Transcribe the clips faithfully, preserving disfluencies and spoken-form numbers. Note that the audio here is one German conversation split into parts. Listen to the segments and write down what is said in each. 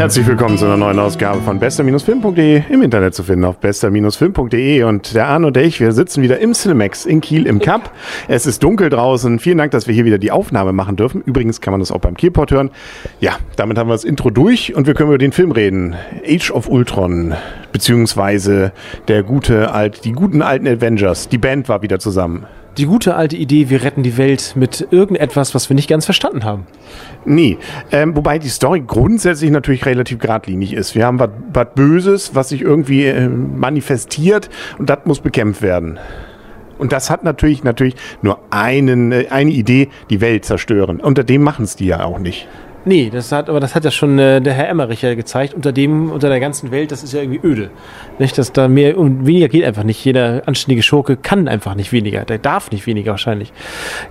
Herzlich willkommen zu einer neuen Ausgabe von bester Film punkt de, im Internet zu finden auf bester Film punkt de, und der Arne und ich, wir sitzen wieder im Cinemax in Kiel im Cup. Es ist dunkel draußen. Vielen Dank, dass wir hier wieder die Aufnahme machen dürfen. Übrigens kann man das auch beim Kielport hören. Ja, damit haben wir das Intro durch und wir können über den Film reden. Age of Ultron, beziehungsweise der gute alt, die guten alten Avengers. Die Band war wieder zusammen. Die gute alte Idee, wir retten die Welt mit irgendetwas, was wir nicht ganz verstanden haben. Nee, ähm, wobei die Story grundsätzlich natürlich relativ geradlinig ist. Wir haben was Böses, was sich irgendwie äh, manifestiert, und das muss bekämpft werden. Und das hat natürlich natürlich nur einen, äh, eine Idee, die Welt zerstören. Unter dem machen es die ja auch nicht. Nee, das hat, aber das hat ja schon äh, der Herr Emmerich ja gezeigt, unter dem, unter der ganzen Welt, das ist ja irgendwie öde. Nicht, dass da mehr und weniger geht einfach nicht. Jeder anständige Schurke kann einfach nicht weniger. Der darf nicht weniger wahrscheinlich.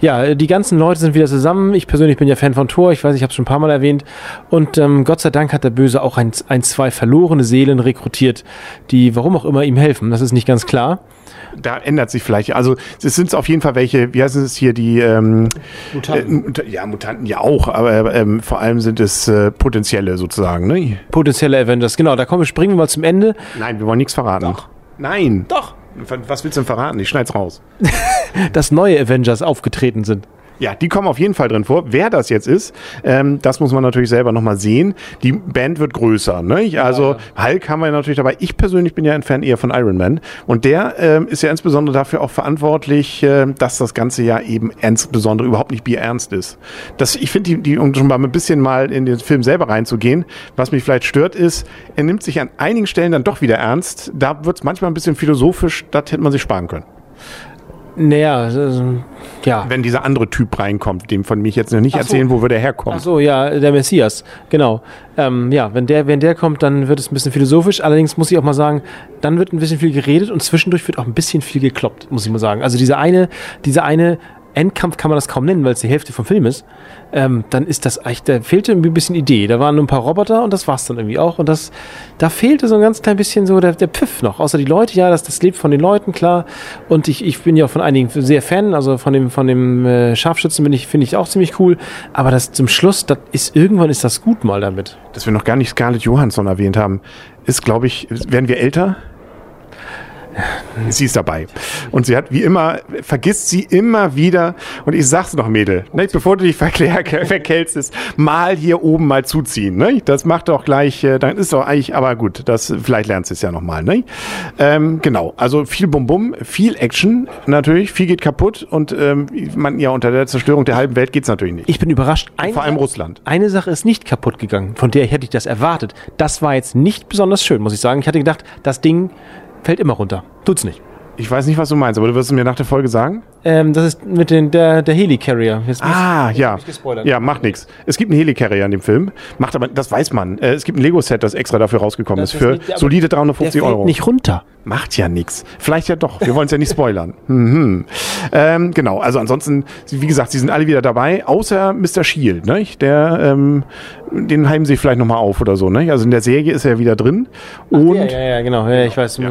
Ja, die ganzen Leute sind wieder zusammen. Ich persönlich bin ja Fan von Thor. Ich weiß, ich habe es schon ein paar Mal erwähnt. Und ähm, Gott sei Dank hat der Böse auch ein, ein, zwei verlorene Seelen rekrutiert, die warum auch immer ihm helfen. Das ist nicht ganz klar. Da ändert sich vielleicht. Also es sind auf jeden Fall welche, wie heißt es hier, die ähm, Mutanten. Äh, ja, Mutanten ja auch, aber ähm, vor allem sind es äh, potenzielle sozusagen, ne? Potenzielle Avengers, genau. Da kommen wir, springen wir mal zum Ende. Nein, wir wollen nichts verraten. Doch. Nein. Doch. Was willst du denn verraten? Ich schneid's raus. Dass neue Avengers aufgetreten sind. Ja, die kommen auf jeden Fall drin vor. Wer das jetzt ist, ähm, das muss man natürlich selber nochmal sehen. Die Band wird größer, ne? Also ja. Hulk haben wir natürlich dabei. Ich persönlich bin ja ein Fan eher von Iron Man. Und der ähm, ist ja insbesondere dafür auch verantwortlich, äh, dass das Ganze ja eben insbesondere überhaupt nicht bierernst ist. Das, ich finde, die, die, um schon mal ein bisschen mal in den Film selber reinzugehen, was mich vielleicht stört ist, er nimmt sich an einigen Stellen dann doch wieder ernst. Da wird es manchmal ein bisschen philosophisch, das hätte man sich sparen können. Naja, äh, ja. Wenn dieser andere Typ reinkommt, dem von mir jetzt noch nicht so erzählen, wo würde er herkommen. Ach so, ja, der Messias, genau. Ähm, ja, wenn der, wenn der kommt, dann wird es ein bisschen philosophisch. Allerdings muss ich auch mal sagen, dann wird ein bisschen viel geredet und zwischendurch wird auch ein bisschen viel gekloppt, muss ich mal sagen. Also diese eine, diese eine Endkampf kann man das kaum nennen, weil es die Hälfte vom Film ist. Ähm, dann ist das eigentlich, da fehlte irgendwie ein bisschen Idee. Da waren nur ein paar Roboter und das war's dann irgendwie auch. Und das, da fehlte so ein ganz klein bisschen so der, der Pfiff noch. Außer die Leute, ja, das, das lebt von den Leuten, klar. Und ich, ich bin ja von einigen sehr Fan, also von dem, von dem äh, Scharfschützen bin ich, finde ich auch ziemlich cool. Aber das zum Schluss, das ist, irgendwann ist das gut mal damit. Dass wir noch gar nicht Scarlett Johansson erwähnt haben, ist, glaube ich, werden wir älter? Sie ist dabei. Und sie hat wie immer, vergisst sie immer wieder. Und ich sag's noch, Mädel, nicht, bevor du dich verkältst, mal hier oben mal zuziehen. Nicht? Das macht doch gleich, dann ist doch eigentlich, aber gut, das, vielleicht lernst du es ja nochmal. Ähm, genau, also viel Bum-Bum, viel Action natürlich, viel geht kaputt. Und ähm, man, ja, unter der Zerstörung der halben Welt geht's natürlich nicht. Ich bin überrascht. Ein, vor allem Russland. Eine Sache ist nicht kaputt gegangen, von der hätte ich das erwartet. Das war jetzt nicht besonders schön, muss ich sagen. Ich hatte gedacht, das Ding fällt immer runter. Tut's nicht. Ich weiß nicht, was du meinst, aber du wirst es mir nach der Folge sagen? Ähm, das ist mit den, der, der Helicarrier. Jetzt ah, ja. Ja, macht nichts. Es gibt einen Helicarrier in dem Film. Macht aber, das weiß man. Äh, es gibt ein Lego-Set, das extra dafür rausgekommen das ist. Für nicht, solide dreihundertfünfzig Euro. Fällt nicht runter. Macht ja nichts. Vielleicht ja doch. Wir wollen es ja nicht spoilern. mhm. ähm, genau. Also ansonsten, wie gesagt, sie sind alle wieder dabei, außer Mister Shield, ne? Der, ähm, den heimen sie vielleicht nochmal auf oder so, ne? Also in der Serie ist er wieder drin. Und Ach, ja, ja, ja, genau. Ja, ich weiß. Ja.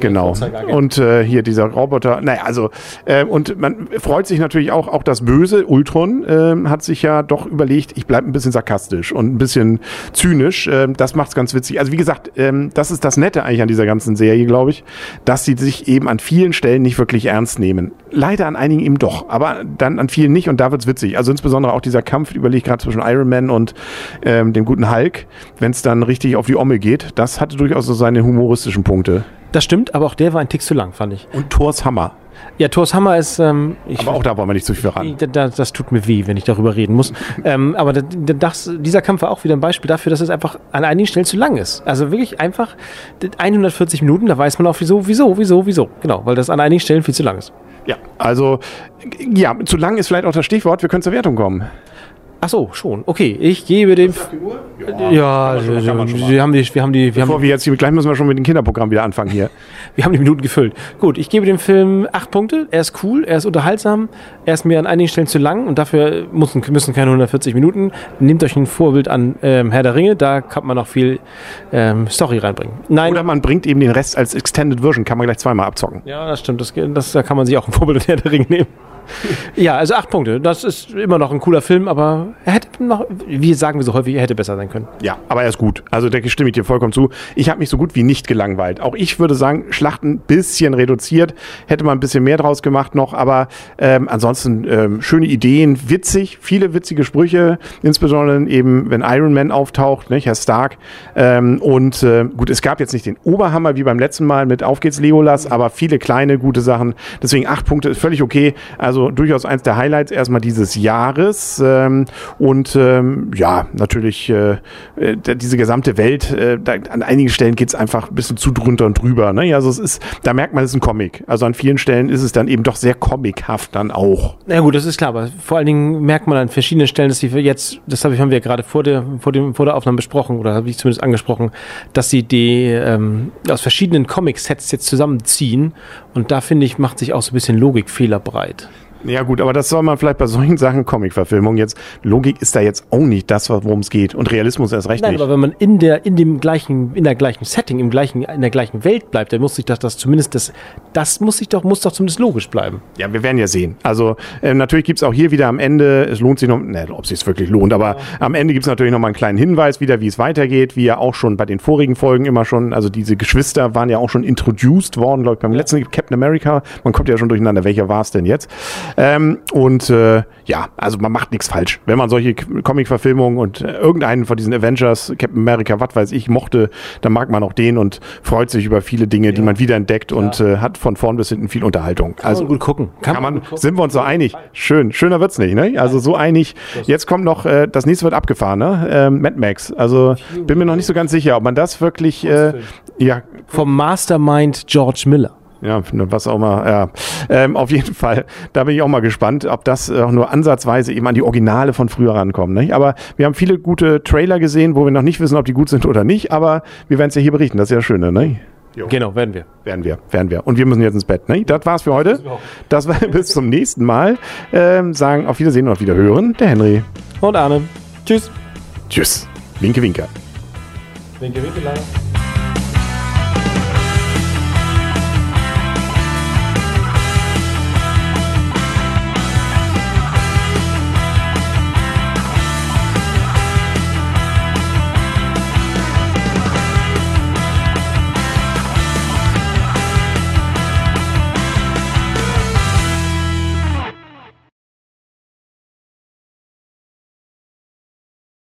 Genau. Und, äh, hier dieser Roboter, naja, also äh, und man freut sich natürlich auch, auch das Böse, Ultron, äh, hat sich ja doch überlegt, ich bleibe ein bisschen sarkastisch und ein bisschen zynisch, äh, das macht's ganz witzig. Also wie gesagt, äh, das ist das Nette eigentlich an dieser ganzen Serie, glaube ich, dass sie sich eben an vielen Stellen nicht wirklich ernst nehmen. Leider an einigen eben doch, aber dann an vielen nicht, und da wird's witzig. Also insbesondere auch dieser Kampf, überlege ich gerade, zwischen Iron Man und äh, dem guten Hulk, wenn es dann richtig auf die Omme geht, das hatte durchaus so seine humoristischen Punkte. Das stimmt, aber auch der war ein Tick zu lang, fand ich. Und Thors Hammer. Ja, Thors Hammer ist... Ähm, ich aber auch da wollen wir nicht zu viel ran. Das, das tut mir weh, wenn ich darüber reden muss. ähm, aber das, dieser Kampf war auch wieder ein Beispiel dafür, dass es einfach an einigen Stellen zu lang ist. Also wirklich einfach hundertvierzig Minuten, da weiß man auch wieso, wieso, wieso, wieso. Genau, weil das an einigen Stellen viel zu lang ist. Ja, also ja, zu lang ist vielleicht auch das Stichwort, wir können zur Wertung kommen. Ach so, schon. Okay, ich gebe dem... Ja, wir haben die... Wir haben die wir Bevor haben wir jetzt... Hier, gleich müssen wir schon mit dem Kinderprogramm wieder anfangen hier. Wir haben die Minuten gefüllt. Gut, ich gebe dem Film acht Punkte. Er ist cool, er ist unterhaltsam, er ist mir an einigen Stellen zu lang und dafür müssen, müssen keine hundertvierzig Minuten. Nehmt euch ein Vorbild an ähm, Herr der Ringe, da kann man noch viel ähm, Story reinbringen. Nein. Oder man bringt eben den Rest als Extended Version, kann man gleich zweimal abzocken. Ja, das stimmt, das, das, da kann man sich auch ein Vorbild an Herr der Ringe nehmen. Ja, also acht Punkte. Das ist immer noch ein cooler Film, aber er hätte noch, wie sagen wir so häufig, er hätte besser sein können. Ja, aber er ist gut. Also da stimme ich dir vollkommen zu. Ich habe mich so gut wie nicht gelangweilt. Auch ich würde sagen, Schlachten ein bisschen reduziert. Hätte man ein bisschen mehr draus gemacht noch. Aber ähm, ansonsten ähm, schöne Ideen, witzig, viele witzige Sprüche. Insbesondere eben, wenn Iron Man auftaucht, ne, Herr Stark. Ähm, und äh, gut, es gab jetzt nicht den Oberhammer wie beim letzten Mal mit Auf geht's Legolas, aber viele kleine, gute Sachen. Deswegen acht Punkte ist völlig okay. Also durchaus eins der Highlights erstmal dieses Jahres. Ähm, und ähm, ja, natürlich äh, diese gesamte Welt, äh, da, an einigen Stellen geht es einfach ein bisschen zu drunter und drüber. Ne? Also es ist, da merkt man, es ist ein Comic. Also an vielen Stellen ist es dann eben doch sehr comichaft dann auch. Na ja, gut, das ist klar, aber vor allen Dingen merkt man an verschiedenen Stellen, dass sie jetzt, das haben wir ja gerade vor der, vor, dem, vor der Aufnahme besprochen, oder habe ich zumindest angesprochen, dass sie die ähm, aus verschiedenen Comic-Sets jetzt zusammenziehen. Und da, finde ich, macht sich auch so ein bisschen Logikfehler breit. Ja gut, aber das soll man vielleicht bei solchen Sachen, Comic-Verfilmung jetzt, Logik ist da jetzt auch nicht das, worum es geht, und Realismus erst recht Nein, nicht. Nein, aber wenn man in der, in dem gleichen, in der gleichen Setting, im gleichen, in der gleichen Welt bleibt, dann muss sich das, das zumindest, das, das muss sich doch, muss doch zumindest logisch bleiben. Ja, wir werden ja sehen. Also, äh, natürlich gibt's auch hier wieder am Ende, es lohnt sich noch, ne, ob es sich wirklich lohnt, aber ja. Am Ende gibt's natürlich nochmal einen kleinen Hinweis wieder, wie es weitergeht, wie ja auch schon bei den vorigen Folgen immer schon, also diese Geschwister waren ja auch schon introduced worden, glaube ich, beim letzten Captain America, man kommt ja schon durcheinander, welcher war's denn jetzt? Ähm, und äh, ja, also man macht nichts falsch. Wenn man solche Comic-Verfilmungen und äh, irgendeinen von diesen Avengers, Captain America, was weiß ich, mochte, dann mag man auch den und freut sich über viele Dinge, ja. die man wiederentdeckt ja. und äh, hat von vorn bis hinten viel Unterhaltung. Kann also man gut gucken. Kann, kann man, man gucken. Sind wir uns so einig? Schön, schöner wird's nicht, ne? Also so einig. Jetzt kommt noch, äh, das nächste wird abgefahren, ne? Ähm, Mad Max. Also bin mir noch nicht so ganz sicher, ob man das wirklich, äh, ja. Vom Mastermind George Miller. Ja, was auch mal, ja. Ähm, auf jeden Fall, da bin ich auch mal gespannt, ob das auch nur ansatzweise eben an die Originale von früher rankommt. Ne? Aber wir haben viele gute Trailer gesehen, wo wir noch nicht wissen, ob die gut sind oder nicht, aber wir werden es ja hier berichten, das ist ja schön, ne? Jo. Genau, werden wir. Werden wir, werden wir. Und wir müssen jetzt ins Bett, ne? Das war's für heute. Das war bis zum nächsten Mal. Ähm, sagen auf Wiedersehen und auf Wiederhören, der Henry. Und Arne. Tschüss. Tschüss. Winke, winke. Winke, winke, leider.